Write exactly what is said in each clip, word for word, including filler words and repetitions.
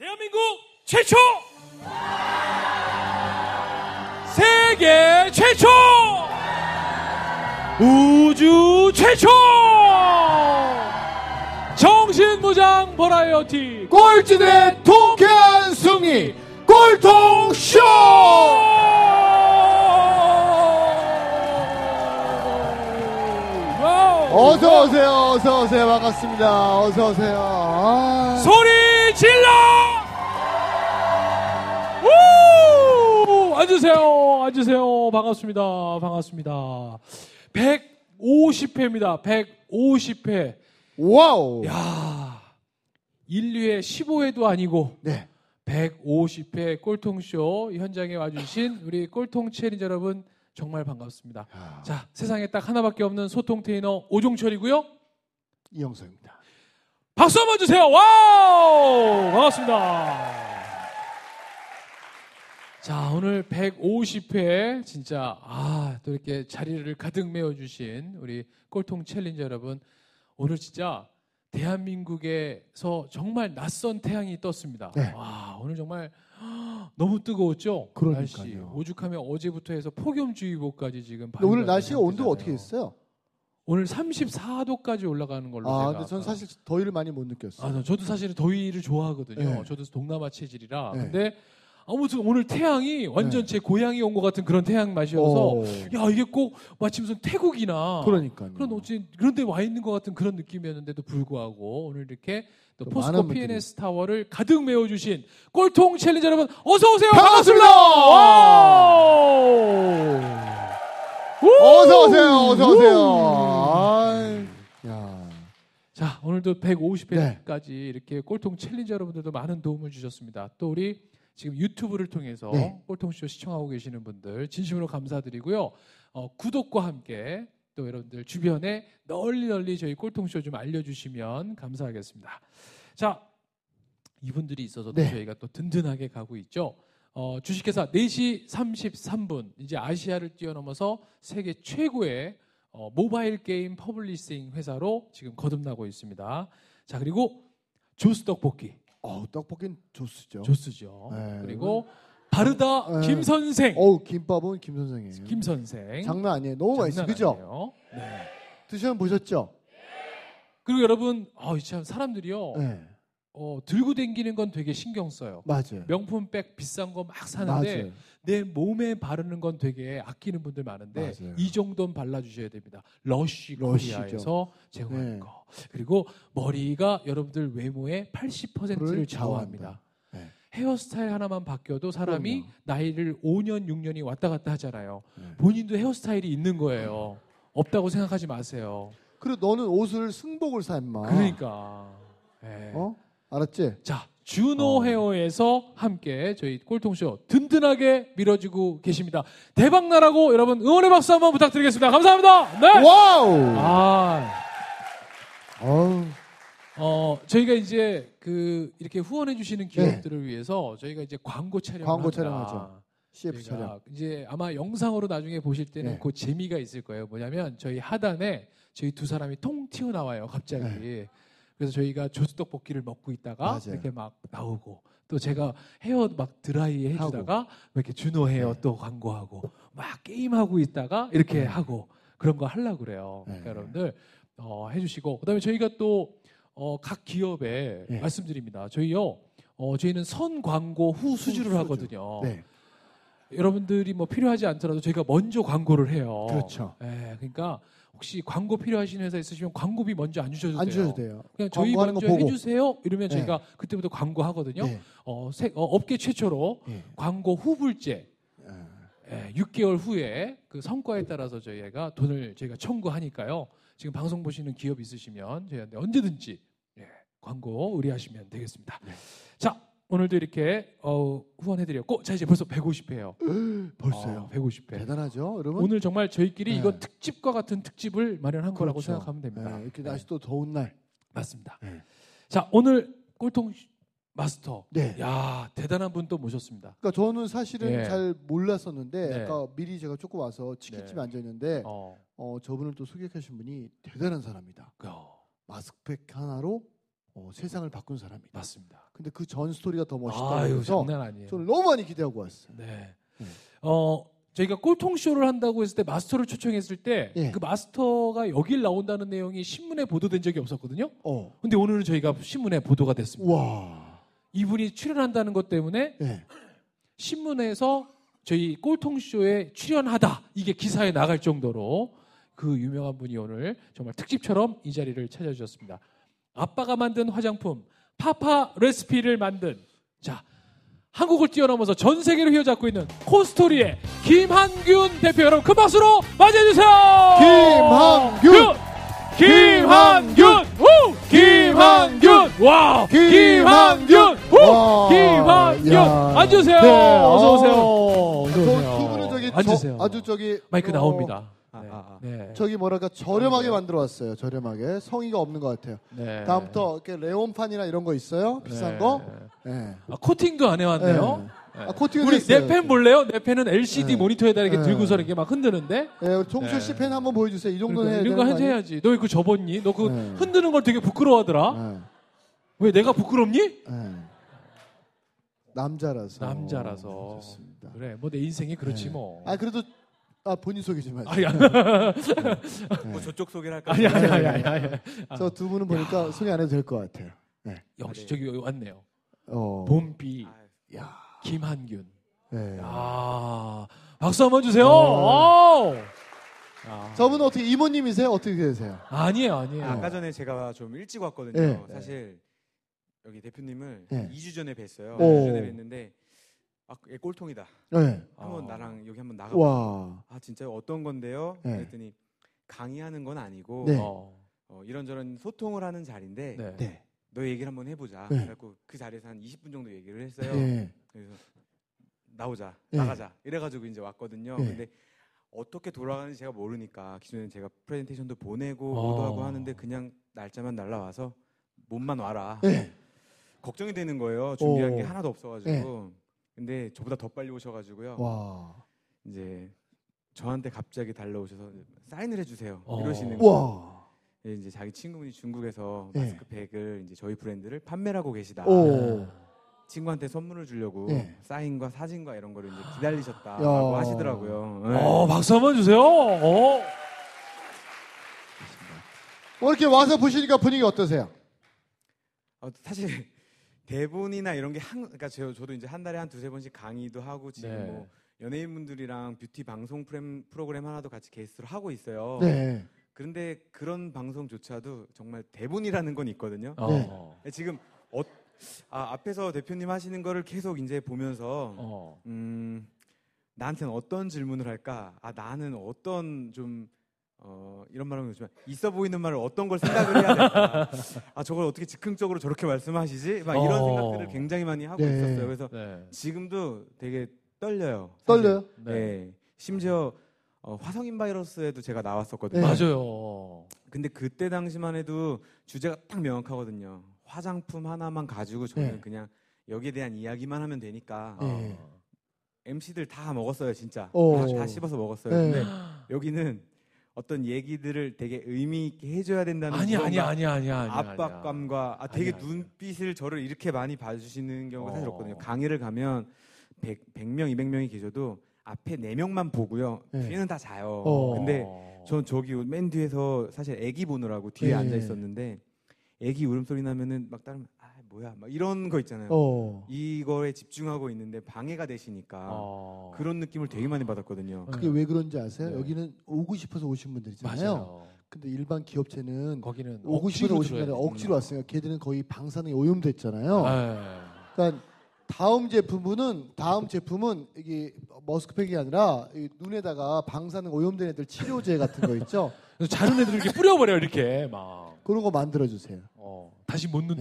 대한민국 최초! 세계 최초! 우주 최초! 정신무장 버라이어티 꼴찌대 통쾌한 승리 꼴통쇼! 어서오세요, 어서오세요, 반갑습니다. 어서오세요. 아... 소리 질러! 우! 앉으세요, 앉으세요. 반갑습니다, 반갑습니다. 백오십 회입니다, 백오십 회. 와우! 야, 일, 이 회, 십오 회도 아니고. 네. 백오십 회 꼴통쇼 현장에 와주신 우리 꼴통 챌린저 여러분 정말 반갑습니다. 야. 자, 세상에 딱 하나밖에 없는 소통 테이너 오종철이고요. 이영석입니다. 박수 한번 주세요. 와우! 반갑습니다. 자, 오늘 백오십 회 진짜 아, 또 이렇게 자리를 가득 메워주신 우리 꼴통 챌린저 여러분 오늘 진짜 대한민국에서 정말 낯선 태양이 떴습니다. 네. 와, 오늘 정말 너무 뜨거웠죠? 날씨. 오죽하면 어제부터 해서 폭염주의보까지 지금. 오늘 날씨가 온도가 어떻게 됐어요? 오늘 삼십사 도까지 올라가는 걸로. 아, 제가 근데 전 사실 더위를 많이 못 느꼈어요. 아, 저도 사실 더위를 좋아하거든요. 네. 저도 동남아 체질이라. 네. 근데 아무튼 오늘 태양이 완전 네. 제 고향이 온 것 같은 그런 태양 맛이어서 오. 야, 이게 꼭 마침 무슨 태국이나 그러니까요. 그런 어찌 그런 데 와 있는 것 같은 그런 느낌이었는데도 불구하고 오늘 이렇게 또 또 포스코 피엔에스 분들이. 타워를 가득 메워주신 꼴통 챌린저 여러분 어서 오세요. 반갑습니다. 반갑습니다. 어서 오세요. 어서 오세요. 야. 자, 오늘도 백오십 회까지 네. 이렇게 꼴통 챌린저 여러분들도 많은 도움을 주셨습니다. 또 우리 지금 유튜브를 통해서 네. 꼴통쇼 시청하고 계시는 분들 진심으로 감사드리고요. 어, 구독과 함께 또 여러분들 주변에 널리 널리 저희 꼴통쇼 좀 알려주시면 감사하겠습니다. 자, 이분들이 있어서 네. 저희가 또 든든하게 가고 있죠. 어, 주식회사 네 시 삼십삼 분 이제 아시아를 뛰어넘어서 세계 최고의 어, 모바일 게임 퍼블리싱 회사로 지금 거듭나고 있습니다. 자, 그리고 주스 떡볶이. 어, 떡볶이는 조스죠. 조스죠. 네, 그리고 바르다 네. 김선생. 어우, 김밥은 김선생이에요. 김선생. 장난 아니에요. 너무 맛있어요. 그죠? 네. 드셔 보셨죠? 그리고 여러분, 아, 참 사람들이요. 네. 어, 들고 다니는 건 되게 신경 써요. 맞아요. 명품백 비싼 거 막 사는데 맞아요. 내 몸에 바르는 건 되게 아끼는 분들 많은데 맞아요. 이 정도는 발라주셔야 됩니다. 러쉬 코리아에서 제공하는 네. 거. 그리고 머리가 여러분들 외모의 팔십 퍼센트를 좌우합니다. 네. 헤어스타일 하나만 바뀌어도 사람이 그럼요. 나이를 오 년, 육 년이 왔다 갔다 하잖아요. 네. 본인도 헤어스타일이 있는 거예요. 없다고 생각하지 마세요. 그리고 너는 옷을 승복을 사 인마. 그러니까. 네. 어? 알았지? 자, 준호 어. 헤어에서 함께 저희 꼴통쇼 든든하게 밀어주고 계십니다. 대박나라고 여러분 응원의 박수 한번 부탁드리겠습니다. 감사합니다. 네. 와우. 아. 어. 어, 저희가 이제 그 이렇게 후원해 주시는 기업들을 네. 위해서 저희가 이제 광고 촬영을 광고 촬영하죠. 씨에프 촬영. 이제 아마 영상으로 나중에 보실 때는 네. 그 재미가 있을 거예요. 뭐냐면 저희 하단에 저희 두 사람이 통 튀어나와요. 갑자기. 네. 그래서 저희가 조스 떡볶이를 먹고 있다가 맞아요. 이렇게 막 나오고 또 제가 헤어 막 드라이 해주다가 이렇게 준호 헤어 네. 또 광고하고 막 게임하고 있다가 이렇게 네. 하고 그런 거 하려고 그래요. 네. 그러니까 여러분들 어, 해주시고 그다음에 저희가 또 각 어, 기업에 네. 말씀드립니다. 저희요 어, 저희는 선 광고 후 수주를 후 수주. 하거든요. 네. 여러분들이 뭐 필요하지 않더라도 저희가 먼저 광고를 해요. 그렇죠. 네, 그러니까. 혹시 광고 필요하신 회사 있으시면 광고비 먼저 안 주셔도 돼요. 안 주셔도 돼요. 그냥 저희 먼저 해주세요. 이러면 네. 저희가 그때부터 광고하거든요. 네. 어, 세, 어, 업계 최초로 네. 광고 후불제 네. 네, 육 개월 후에 그 성과에 따라서 저희가 돈을 저희가 청구하니까요. 지금 방송 보시는 기업 있으시면 저희한테 언제든지 네, 광고 의뢰하시면 되겠습니다. 네. 자, 오늘도 이렇게 어, 후원해드렸고 자, 이제 벌써 백오십 회예요. 벌써요? 어, 백오십 회. 대단하죠, 여러분? 오늘 정말 저희끼리 네. 이건 특집과 같은 특집을 마련한 그렇죠. 거라고 생각하면 됩니다. 네, 이렇게 날씨 또 네. 더운 날. 맞습니다. 네. 자, 오늘 꼴통 마스터. 네. 야, 대단한 분 또 모셨습니다. 그러니까 저는 사실은 네. 잘 몰랐었는데 네. 아까 미리 제가 조금 와서 치킨집에 네. 앉았는데 어. 어, 저분을 또 소개해 주신 분이 대단한 사람이다. 어. 마스크팩 하나로 어, 세상을 바꾼 사람이다. 맞습니다. 근데 그 전 스토리가 더 멋있다. 아유, 장난 아니에요. 저는 너무 많이 기대하고 왔어요. 네. 네. 어, 저희가 꼴통쇼를 한다고 했을 때 마스터를 초청했을 때 그 예. 마스터가 여길 나온다는 내용이 신문에 보도된 적이 없었거든요. 어. 근데 오늘은 저희가 신문에 보도가 됐습니다. 와. 이분이 출연한다는 것 때문에 예. 신문에서 저희 꼴통쇼에 출연하다 이게 기사에 나갈 정도로 그 유명한 분이 오늘 정말 특집처럼 이 자리를 찾아주셨습니다. 아빠가 만든 화장품 파파 레시피를 만든 자 한국을 뛰어넘어서 전 세계를 휘어잡고 있는 코스토리의 김한균 대표 여러분 큰 박수로 맞이해주세요. 김한균, 김한균, 우, 김한균, 와, 김한균, 우, 김한균. 앉으세요. 네, 어서 오세요. 어서 오세요. 두 분은 저기 앉으세요. 저, 아주 저기 마이크 어... 나옵니다. 네. 아, 아, 네. 저기 뭐랄까 저렴하게 네. 만들어 왔어요. 저렴하게 성의가 없는 것 같아요. 네. 다음부터 이렇게 레온판이나 이런 거 있어요? 비싼 네. 거? 네. 아, 코팅도 안 해왔네요. 네. 네. 아, 코팅은 우리 내 펜 볼래요? 내 펜은 엘시디 네. 모니터에다가 이렇게 네. 들고서 이렇게 막 흔드는데. 네. 종철 네. 씨 펜 한번 보여주세요. 이 정도는 해야 되는 거 해야지. 너 이거 접었니? 너 그 네. 흔드는 걸 되게 부끄러워하더라. 네. 왜 내가 부끄럽니? 네. 남자라서. 남자라서. 좋습니다. 그래, 뭐 내 인생이 그렇지 네. 뭐. 아 그래도. 아 본인 소개 좀 하세요. 네. 뭐 저쪽 소개를 할까요? 아니 아니 아니 아니. 저 두 분은 보니까 야. 소개 안 해도 될 것 같아요. 네. 역시 저기 왔네요. 어. 봄비, 야. 김한균. 네. 야. 박수 한번 주세요. 어. 아. 저분은 어떻게 이모님이세요? 어떻게 되세요? 아니에요 아니에요. 아, 아까 전에 제가 좀 일찍 왔거든요. 네. 사실 여기 대표님을 네. 이 주 전에 뵀어요. 오. 이 주 전에 뵀는데. 아, 얘 꼴통이다. 네. 한번 아. 나랑 여기 한번 나가봐. 와. 아 진짜 어떤 건데요? 네. 그랬더니 강의하는 건 아니고 네. 어, 어, 이런저런 소통을 하는 자리인데 네. 네. 너 얘기를 한번 해보자. 네. 그래갖고 그 자리에서 한 이십 분 정도 얘기를 했어요. 네. 그래서 나오자, 네. 나가자. 이래가지고 이제 왔거든요. 네. 근데 어떻게 돌아가는지 제가 모르니까 기존에는 제가 프레젠테이션도 보내고 보도하고 어. 하는데 그냥 날짜만 날라와서 몸만 와라. 네. 걱정이 되는 거예요. 준비한 오. 게 하나도 없어가지고. 네. 근데 저보다 더 빨리 오셔가지고요. 와. 이제 저한테 갑자기 달려오셔서 사인을 해주세요. 어. 이러시는 거예요. 이제 자기 친구분이 중국에서 네. 마스크팩을 이제 저희 브랜드를 판매하고 계시다. 오. 친구한테 선물을 주려고 네. 사인과 사진과 이런 거를 이제 기다리셨다라고 야. 하시더라고요. 네. 어, 박수 한번 주세요. 어. 뭐 이렇게 와서 보시니까 분위기 어떠세요? 어, 사실. 대본이나 이런 게 한 그러니까 저, 저도 이제 한 달에 한 두세 번씩 강의도 하고 지금 네. 뭐 연예인분들이랑 뷰티 방송 프레임, 프로그램 하나도 같이 게스트로 하고 있어요. 네. 그런데 그런 방송조차도 정말 대본이라는 건 있거든요. 어. 네. 지금 어, 아, 앞에서 대표님 하시는 거를 계속 이제 보면서 어. 음, 나한테는 어떤 질문을 할까? 아 나는 어떤 좀 어, 이런 말 하면 좋지만 있어 보이는 말을 어떤 걸 생각을 해야 될까? 아, 저걸 어떻게 즉흥적으로 저렇게 말씀하시지? 막 이런 생각들을 굉장히 많이 하고 네. 있었어요. 그래서 네. 지금도 되게 떨려요. 사실. 떨려요? 네. 네. 심지어 어, 화성인 바이러스에도 제가 나왔었거든요. 네. 맞아요. 근데 그때 당시만 해도 주제가 딱 명확하거든요. 화장품 하나만 가지고 저는 네. 그냥 여기에 대한 이야기만 하면 되니까 네. 어, 엠시들 다 먹었어요, 진짜. 다, 다 씹어서 먹었어요. 네. 근데 여기는 어떤 얘기들을 되게 의미 있게 해줘야 된다는 아니 아니 아니 아니 아니 압박감과 아, 되게 아니야, 눈빛을 아니야. 저를 이렇게 많이 봐주시는 경우가 어. 사실 없거든요. 강의를 가면 백 명 이백 명이 계셔도 앞에 네 명만 보고요. 네. 뒤에는 다 자요. 어. 근데 전 저기 맨 뒤에서 사실 애기 보느라고 뒤에 네. 앉아 있었는데 애기 울음소리 나면은 막 다른 아 뭐야 막 이런 거 있잖아요. 어. 이거에 집중하고 있는데 방해가 되시니까 어. 그런 느낌을 되게 많이 받았거든요. 그게 왜 그런지 아세요? 네. 여기는 오고 싶어서 오신 분들이잖아요. 맞아요. 근데 일반 기업체는 거기는 오고 싶어서 오신 분들 억지로 왔어요. 걔들은 거의 방사능에 오염됐잖아요. 아. 그러니까 다음 제품은 다음 제품은 이게 머스크팩이 아니라 눈에다가 방사능 오염된 애들 치료제 같은 거 있죠. 자른 애들 이렇게 뿌려버려 이렇게 막 그런 거 만들어 주세요. 어. 다시 못 눈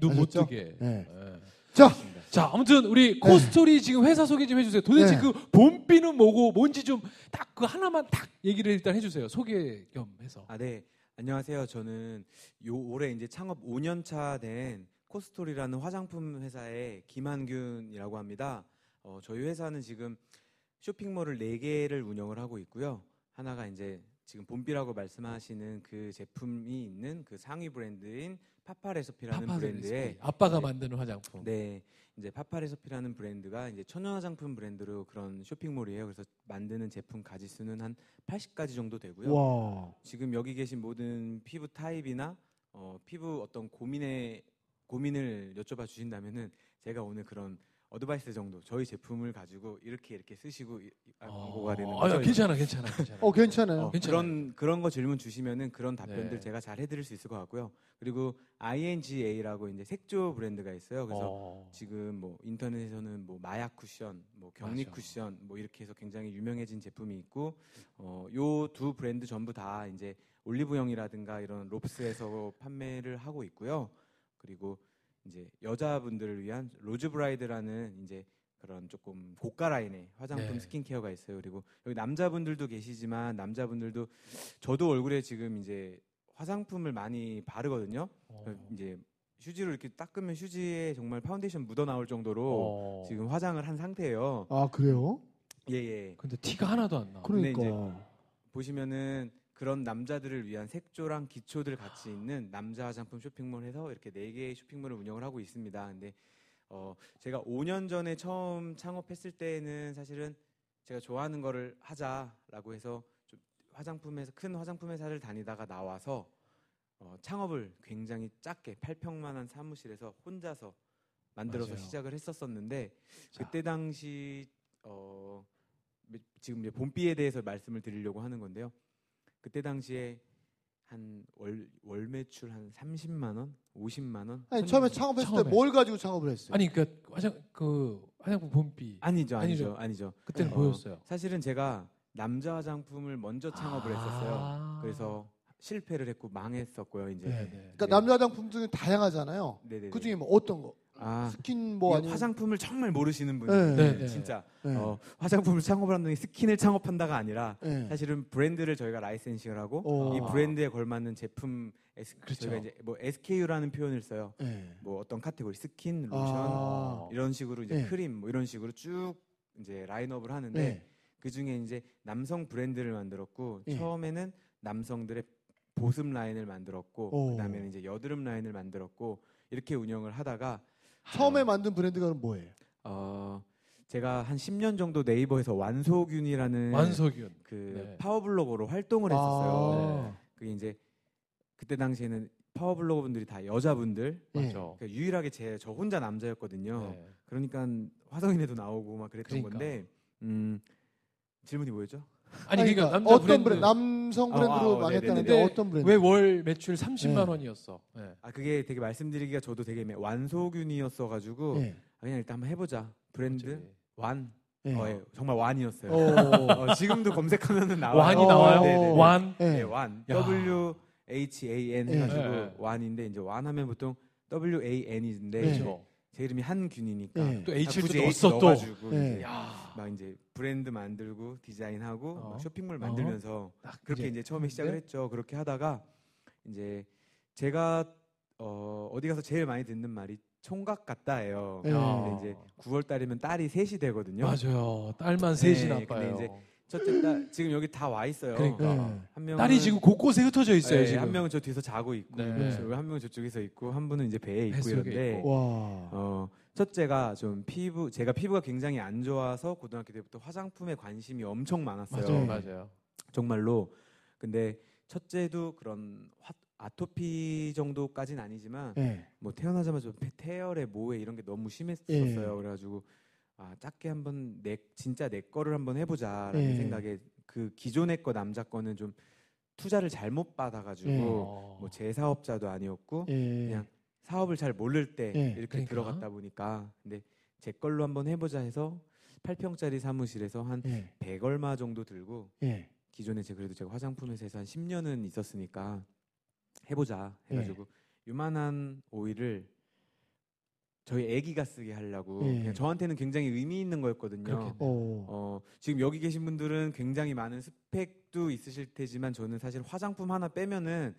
눈 못 뜨게. 네. 네. 자, 자 아무튼 우리 코스토리 네. 지금 회사 소개 좀 해주세요. 도대체 네. 그 봄비는 뭐고 뭔지 좀 딱 그 하나만 딱 얘기를 일단 해주세요. 소개 겸해서. 아 네. 안녕하세요. 저는 요 올해 이제 창업 오 년 차 된 코스토리라는 화장품 회사의 김한균이라고 합니다. 어, 저희 회사는 지금 쇼핑몰을 네 개를 운영을 하고 있고요. 하나가 이제 지금 봄비라고 말씀하시는 그 제품이 있는 그 상위 브랜드인 파파레서피라는 브랜드의 아빠가 네, 만드는 화장품. 네, 이제 파파레서피라는 브랜드가 이제 천연 화장품 브랜드로 그런 쇼핑몰이에요. 그래서 만드는 제품 가지 수는 한 팔십 가지 정도 되고요. 와. 지금 여기 계신 모든 피부 타입이나 어, 피부 어떤 고민에 고민을 여쭤봐 주신다면은 제가 오늘 그런 어드바이스 정도 저희 제품을 가지고 이렇게 이렇게 쓰시고 아, 광고가 되는 거죠. 아, 괜찮아, 괜찮아, 괜찮아. 어, 괜찮아요. 어, 괜찮아요. 그런 그런 거 질문 주시면은 그런 답변들 네. 제가 잘 해드릴 수 있을 것 같고요. 그리고 아이엔지에이라고 이제 색조 브랜드가 있어요. 그래서 어. 지금 뭐 인터넷에서는 뭐 마약 쿠션, 뭐 격리 맞아. 쿠션, 뭐 이렇게 해서 굉장히 유명해진 제품이 있고, 어, 요 두 브랜드 전부 다 이제 올리브영이라든가 이런 롭스에서 판매를 하고 있고요. 그리고 이제 여자분들을 위한 로즈브라이드라는 이제 그런 조금 고가 라인의 화장품 네. 스킨케어가 있어요. 그리고 여기 남자분들도 계시지만 남자분들도 저도 얼굴에 지금 이제 화장품을 많이 바르거든요. 이제 휴지로 이렇게 닦으면 휴지에 정말 파운데이션 묻어 나올 정도로 오. 지금 화장을 한 상태예요. 아 그래요? 예예. 예. 근데 티가 하나도 안 나. 그러니까 이제 보시면은. 그런 남자들을 위한 색조랑 기초들 같이 있는 남자 화장품 쇼핑몰에서 이렇게 네 개의 쇼핑몰을 운영을 하고 있습니다. 근데 어 제가 오 년 전에 처음 창업했을 때는 사실은 제가 좋아하는 거를 하자라고 해서 좀 화장품에서 큰 화장품 회사를 다니다가 나와서 어 창업을 굉장히 작게 팔 평만한 사무실에서 혼자서 만들어서 맞아요. 시작을 했었었는데 자. 그때 당시 어 지금 이제 봄비에 대해서 말씀을 드리려고 하는 건데요. 그때 당시에 한 월 월 매출 한 삼십만 원, 오십만 원. 아니 처음에 창업했을 때 뭘 가지고 창업을 했어요? 아니 그러니까 화장 그 화장품 봄비. 아니죠, 아니죠, 아니죠. 그때는 뭐였어요? 어, 사실은 제가 남자 화장품을 먼저 창업을 아~ 했었어요. 그래서 실패를 했고 망했었고요, 이제. 네네. 그러니까 네. 남자 화장품 중에 다양하잖아요. 네네. 그 중에 뭐 어떤 거? 아, 스킨 뭐 아니면 화장품을 정말 모르시는 분들 네, 네, 진짜 네. 어, 화장품을 창업한다는 게 스킨을 창업한다가 아니라 네. 사실은 브랜드를 저희가 라이센싱을 하고 오. 이 브랜드에 걸맞는 제품 에스, 그렇죠. 저희가 이제 뭐 에스케이유라는 표현을 써요. 네. 뭐 어떤 카테고리 스킨, 로션 아. 이런 식으로 이제 네. 크림 뭐 이런 식으로 쭉 이제 라인업을 하는데 네. 그 중에 이제 남성 브랜드를 만들었고 네. 처음에는 남성들의 보습 라인을 만들었고 그다음에 이제 여드름 라인을 만들었고 이렇게 운영을 하다가 처음에 어, 만든 브랜드가 뭐예요? 어, 제가 한 십 년 정도 네이버에서 완소균이라는 완소균. 그 네. 파워블로거로 활동을 했었어요. 아~ 네. 그게 이제 그때 당시에는 파워블로거 분들이 다 여자분들, 네. 맞죠? 그러니까 유일하게 제 저 혼자 남자였거든요. 네. 그러니까 화성인에도 나오고 막 그랬던 그러니까. 건데 음, 질문이 뭐였죠? 아니, 아니 그러니까, 그러니까 어떤 브랜드, 브랜드 남성 브랜드로 어, 아, 망했다는데 어떤 브랜드? 왜 월 매출 삼십만 네. 원이었어? 네. 아 그게 되게 말씀드리기가 저도 되게 매, 완소균이었어 가지고 네. 그냥 일단 한번 해보자 브랜드 어째. 완 네. 어, 예, 정말 완이었어요. 어, 지금도 검색하면은 나와요. 완이 나와요. 네네네. 완, 네. 네, 완 W H A N 해가지고 네. 완인데 이제 완하면 보통 W A N인데. 네. 네. 제 이름이 한균이니까 네. 또 H를 또 넣었어 또 네. 막 이제 브랜드 만들고 디자인하고 어. 쇼핑몰 만들면서 어. 그렇게 이제 처음에 시작을 했죠. 그렇게 하다가 이제 제가 어, 어디 가서 제일 많이 듣는 말이 총각 같다예요. 네. 근데 이제 구월 달이면 딸이 셋이 되거든요. 맞아요. 딸만 네. 셋이나 봐요. 근데 이제 첫째 딸 지금 여기 다 와 있어요. 그러니까 네. 한 명은 딸이 지금 곳곳에 흩어져 있어요. 네, 지금 한 명은 저 뒤에서 자고 있고, 네. 그렇죠. 한 명은 저쪽에서 있고, 한 분은 이제 배에 있고 이런데. 있고. 어, 첫째가 좀 피부, 제가 피부가 굉장히 안 좋아서 고등학교 때부터 화장품에 관심이 엄청 많았어요. 맞아요, 맞아요. 정말로. 근데 첫째도 그런 화, 아토피 정도까지는 아니지만, 네. 뭐 태어나자마자 태열의 모에 이런 게 너무 심했었어요. 네. 그래가지고. 아, 작게 한번 내 진짜 내 거를 한번 해보자라는 네. 생각에 그 기존의 거 남자 거는 좀 투자를 잘못 받아가지고 네. 뭐 제 사업자도 아니었고 네. 그냥 사업을 잘 모를 때 네. 이렇게 그러니까. 들어갔다 보니까 근데 제 걸로 한번 해보자 해서 팔 평짜리 사무실에서 한 네. 백 얼마 정도 들고 네. 기존에 제가 그래도 제가 화장품 회사에서 한 십 년은 있었으니까 해보자 해가지고 네. 요만한 오일을 저희 아기가 쓰게 하려고 예. 그냥 저한테는 굉장히 의미 있는 거였거든요. 어, 지금 여기 계신 분들은 굉장히 많은 스펙도 있으실 테지만 저는 사실 화장품 하나 빼면은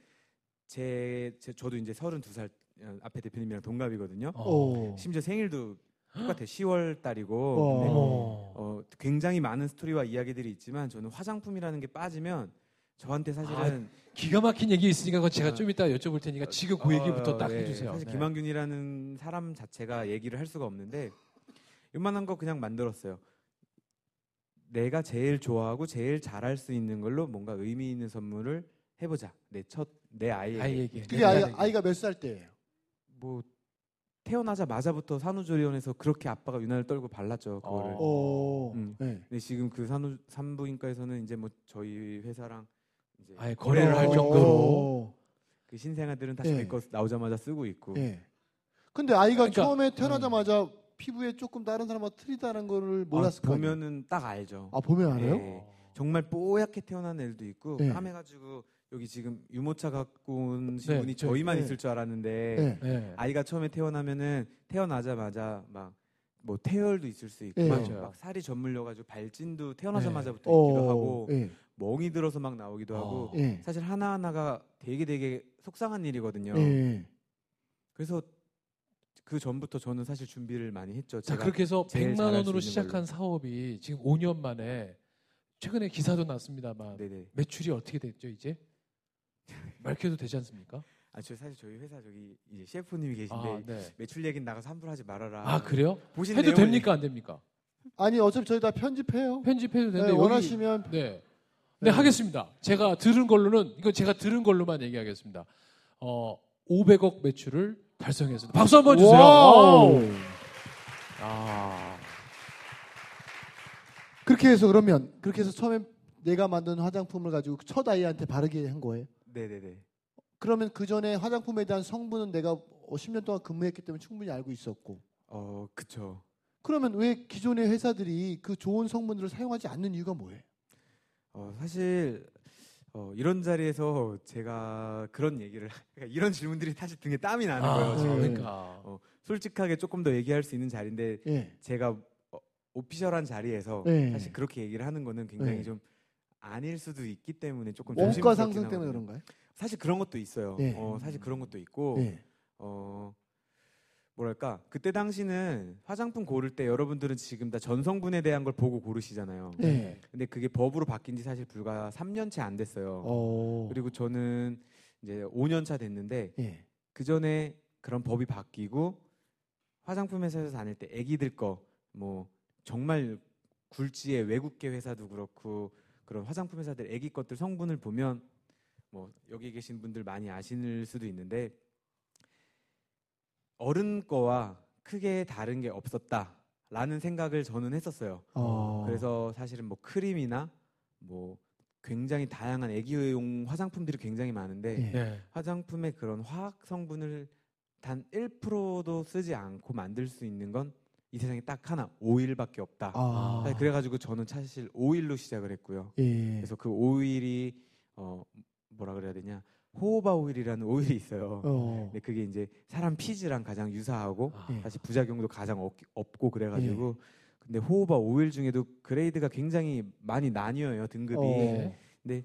제, 제 저도 이제 서른두 살 앞에 대표님이랑 동갑이거든요. 오. 심지어 생일도 똑같아요. 시월 달이고 어, 굉장히 많은 스토리와 이야기들이 있지만 저는 화장품이라는 게 빠지면 저한테 사실은 아, 기가 막힌 얘기 있으니까 그건 제가 어, 좀 이따 여쭤볼 테니까 지금 그 어, 얘기부터 딱 네, 해주세요. 사실 네. 김한균이라는 사람 자체가 얘기를 할 수가 없는데 웬만한 거 그냥 만들었어요. 내가 제일 좋아하고 제일 잘할 수 있는 걸로 뭔가 의미 있는 선물을 해보자. 내 첫, 내 아이에게. 아이에게. 그게 아이, 아이가 몇 살 때예요? 뭐 태어나자마자부터 산후조리원에서 그렇게 아빠가 유난을 떨고 발랐죠. 그거를. 어. 음. 네. 근데 지금 그 산후 산부인과에서는 이제 뭐 저희 회사랑 이제 아예 거래를 할 정도로 그 신생아들은 다시 네. 내 거 나오자마자 쓰고 있고. 네. 근데 아이가 그러니까, 처음에 태어나자마자 음. 피부에 조금 다른 사람과 틀리다는 거를 몰랐을 거예요. 아, 보면은 딱 알죠. 아 보면 알아요? 네. 정말 뽀얗게 태어난 애들도 있고 네. 까매가지고 여기 지금 유모차 갖고 온 네. 분이 저희만 네. 있을 줄 알았는데 네. 네. 아이가 처음에 태어나면은 태어나자마자 막 뭐 태열도 있을 수 있고 네. 막 살이 젖물려가지고 발진도 태어나자마자부터 네. 있기도 하고 네. 멍이 들어서 막 나오기도 어. 하고 네. 사실 하나하나가 되게 되게 속상한 일이거든요. 네. 그래서 그 전부터 저는 사실 준비를 많이 했죠. 제가 그렇게 해서 백만 원으로 시작한 걸로. 사업이 지금 오 년 만에 최근에 기사도 났습니다만 네네. 매출이 어떻게 됐죠 이제? 밝혀도 되지 않습니까? 아, 저 사실 저희 회사 저기 이제 씨에프오님이 계신데 아, 네. 매출 얘기는 나가서 함부로 하지 말아라. 아 그래요? 보신 해도 내용은... 됩니까 안 됩니까? 아니 어차피 저희 다 편집해요. 편집해도 되는데 네, 원하시면 여기... 네. 네. 네 하겠습니다. 제가 들은 걸로는 이거 제가 들은 걸로만 얘기하겠습니다. 어 오백억 매출을 달성했습니다. 박수 한번 주세요. 아. 그렇게 해서 그러면 그렇게 해서 처음에 내가 만든 화장품을 가지고 첫 아이한테 바르게 한 거예요? 네네네. 그러면 그 전에 화장품에 대한 성분은 내가 십 년 동안 근무했기 때문에 충분히 알고 있었고. 어, 그렇죠. 그러면 왜 기존의 회사들이 그 좋은 성분들을 사용하지 않는 이유가 뭐예요? 어, 사실 어, 이런 자리에서 제가 그런 얘기를 그러니까 이런 질문들이 사실 등에 땀이 나는 아, 거예요. 지금. 그러니까 어, 솔직하게 조금 더 얘기할 수 있는 자리인데 예. 제가 어, 오피셜한 자리에서 예. 사실 그렇게 얘기를 하는 거는 굉장히 예. 좀 아닐 수도 있기 때문에 조금 원가 상승 때문에 하거든요. 그런가요? 사실 그런 것도 있어요. 예. 어, 사실 그런 것도 있고 예. 어, 뭐랄까 그때 당시는 화장품 고를 때 여러분들은 지금 다 전성분에 대한 걸 보고 고르시잖아요. 예. 근데 그게 법으로 바뀐 지 사실 불과 삼 년 채 안 됐어요. 오. 그리고 저는 이제 오 년 차 됐는데 예. 그 전에 그런 법이 바뀌고 화장품 회사에서 다닐 때 애기들 거 뭐 정말 굴지의 외국계 회사도 그렇고 그런 화장품 회사들 애기 것들 성분을 보면 뭐 여기 계신 분들 많이 아실 수도 있는데 어른 거와 크게 다른 게 없었다라는 생각을 저는 했었어요. 어. 그래서 사실은 뭐 크림이나 뭐 굉장히 다양한 애기용 화장품들이 굉장히 많은데 예. 화장품의 그런 화학 성분을 단 일 퍼센트도 쓰지 않고 만들 수 있는 건 이 세상에 딱 하나 오일밖에 없다. 아. 그래가지고 저는 사실 오일로 시작을 했고요. 예. 그래서 그 오일이 어 뭐라 그래야 되냐? 호호바 오일이라는 오일이 있어요. 어. 근데 그게 이제 사람 피지랑 가장 유사하고 아. 사실 부작용도 가장 없, 없고 그래가지고 예. 근데 호호바 오일 중에도 그레이드가 굉장히 많이 나뉘어요 등급이. 어. 근데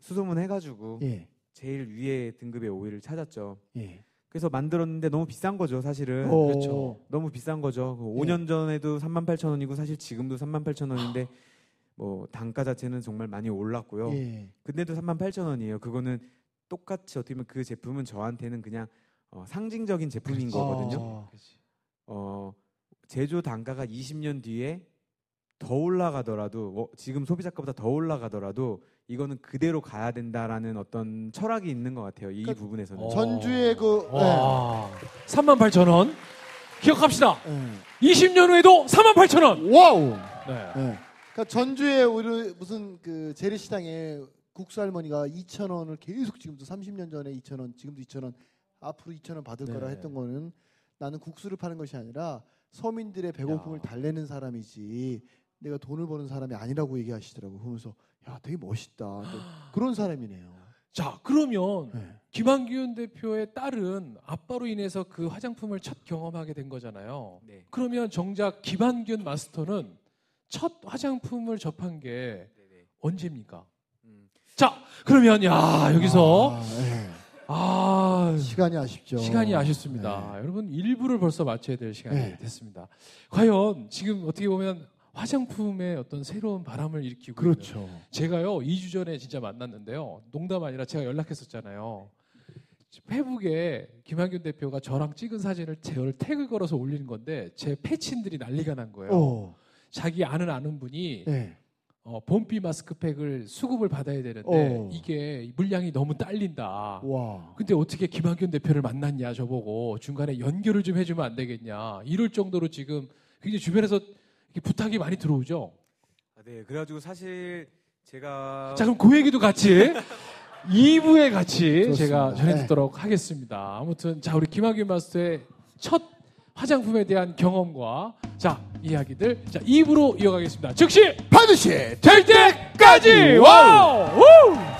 수소문 해가지고 예. 제일 위에 등급의 오일을 찾았죠. 예. 그래서 만들었는데 너무 비싼 거죠 사실은. 어. 그렇죠. 너무 비싼 거죠. 예. 오 년 전에도 삼만 팔천 원이고 사실 지금도 삼만 팔천 원인데 뭐 단가 자체는 정말 많이 올랐고요. 예. 근데도 삼만 팔천 원이에요. 그거는 똑같이 어떻게 보면 그 제품은 저한테는 그냥 어, 상징적인 제품인 그치. 거거든요. 어. 어, 제조 단가가 이십 년 뒤에 더 올라가더라도 어, 지금 소비자가보다 더 올라가더라도 이거는 그대로 가야 된다라는 어떤 철학이 있는 것 같아요. 이 그러니까 부분에서는. 어. 전주의 그 네. 삼만 팔천 원 기억합시다. 네. 이십 년 후에도 삼만 팔천 원. 와우. 네. 네. 그러니까 전주의 우리 무슨 그 재래시장에 국수 할머니가 이천 원을 계속 지금도 삼십 년 전에 이천 원, 지금도 이천 원, 앞으로 이천 원 받을 네. 거라 했던 거는 나는 국수를 파는 것이 아니라 서민들의 배고픔을 야. 달래는 사람이지 내가 돈을 버는 사람이 아니라고 얘기하시더라고요. 그러면서 야 되게 멋있다. 그런 사람이네요. 자 그러면 네. 김한균 대표의 딸은 아빠로 인해서 그 화장품을 첫 경험하게 된 거잖아요. 네. 그러면 정작 김한균 마스터는 첫 화장품을 접한 게 네네. 언제입니까? 자, 그러면 야 여기서 아, 네. 아 시간이 아쉽죠. 시간이 아쉽습니다. 네. 여러분 일 부를 벌써 마쳐야 될 시간이 네. 됐습니다. 과연 지금 어떻게 보면 화장품의 어떤 새로운 바람을 일으키고 그렇죠. 있는. 제가요 이 주 전에 진짜 만났는데요. 농담 아니라 제가 연락했었잖아요. 페북에 김한균 대표가 저랑 찍은 사진을 저를 태그 걸어서 올리는 건데 제 패친들이 난리가 난 거예요. 오. 자기 아는 아는 분이 네. 어, 봄비 마스크팩을 수급을 받아야 되는데 오. 이게 물량이 너무 딸린다. 와. 근데 어떻게 김한균 대표를 만났냐 저보고 중간에 연결을 좀 해주면 안 되겠냐. 이럴 정도로 지금 굉장히 주변에서 이렇게 부탁이 많이 들어오죠. 아, 네, 그래가지고 사실 제가 자 그럼 그 얘기도 같이 이 부에 같이 좋습니다. 제가 전해드리도록 네. 하겠습니다. 아무튼 자 우리 김한균 마스터의 첫 화장품에 대한 경험과 자 이야기들 자 이 부로 이어가겠습니다. 즉시 반드시 될 때까지 와우. 와우!